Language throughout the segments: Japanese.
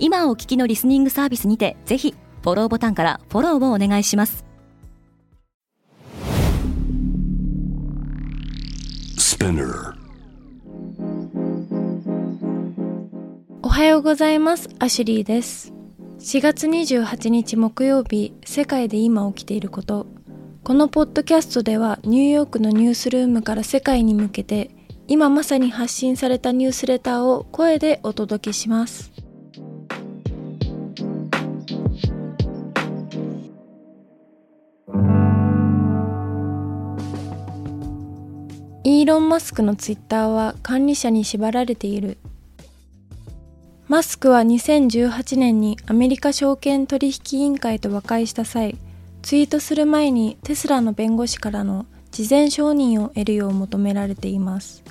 今お聞きのリスニングサービスにて、ぜひフォローボタンからフォローをお願いします。おはようございます。アシュリーです。4月28日木曜日、世界で今起きていること。このポッドキャストでは、ニューヨークのニュースルームから世界に向けて今まさに発信されたニュースレターを声でお届けします。イーロン・マスクのツイッターは管理者に縛られている。マスクは2018年にアメリカ証券取引委員会と和解した際、ツイートする前にテスラの弁護士からの事前承認を得るよう求められています。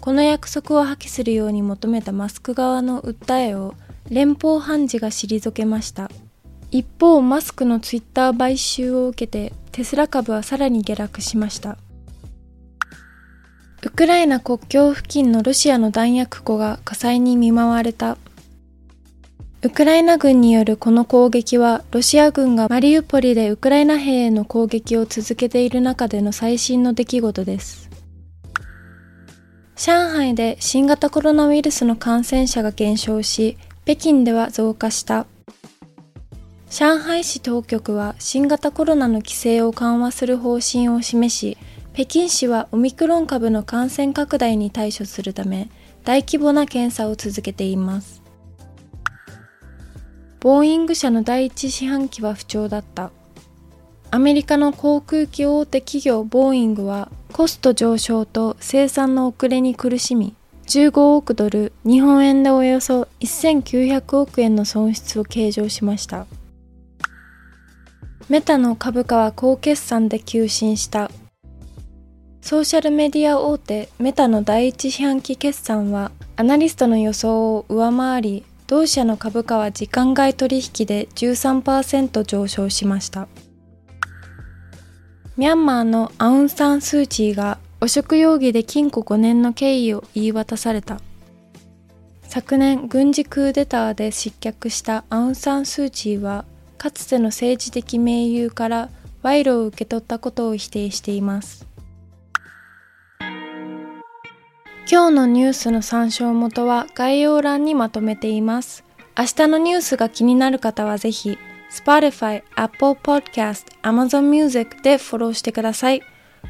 この約束を破棄するように求めたマスク側の訴えを連邦判事が退けました。一方、マスクのツイッター買収を受けてテスラ株はさらに下落しました。ウクライナ国境付近のロシアの弾薬庫が火災に見舞われた。ウクライナ軍によるこの攻撃は、ロシア軍がマリウポリでウクライナ兵への攻撃を続けている中での最新の出来事です。上海で新型コロナウイルスの感染者が減少し、北京では増加した。上海市当局は新型コロナの規制を緩和する方針を示し、北京市はオミクロン株の感染拡大に対処するため、大規模な検査を続けています。ボーイング社の第一四半期は不調だった。アメリカの航空機大手企業ボーイングは、コスト上昇と生産の遅れに苦しみ、15億ドル、日本円でおよそ1900億円の損失を計上しました。メタの株価は高決算で急伸した。ソーシャルメディア大手メタの第一四半期決算はアナリストの予想を上回り、同社の株価は時間外取引で 13% 上昇しました。ミャンマーのアウン・サン・スー・チーが汚職容疑で禁錮5年の刑期を言い渡された。昨年軍事クーデターで失脚したアウン・サン・スー・チーは、かつての政治的盟友から賄賂を受け取ったことを否定しています。今日のニュースの参照元は概要欄にまとめています。明日のニュースが気になる方はぜひ Spotify、Apple Podcast、Amazon Music でフォローしてください。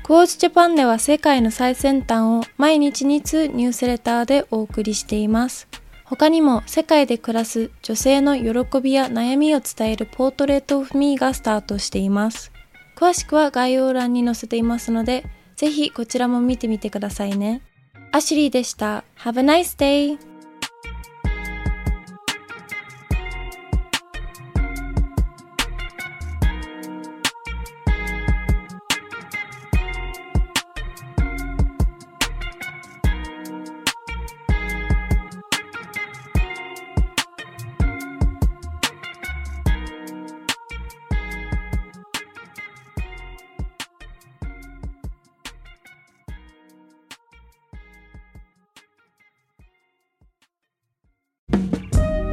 Quartz Japan では世界の最先端を毎日2通ニュースレターでお送りしています。他にも世界で暮らす女性の喜びや悩みを伝える Portrait of Me がスタートしています。詳しくは概要欄に載せていますので、ぜひこちらも見てみてくださいね。アシュリーでした。Have a nice day!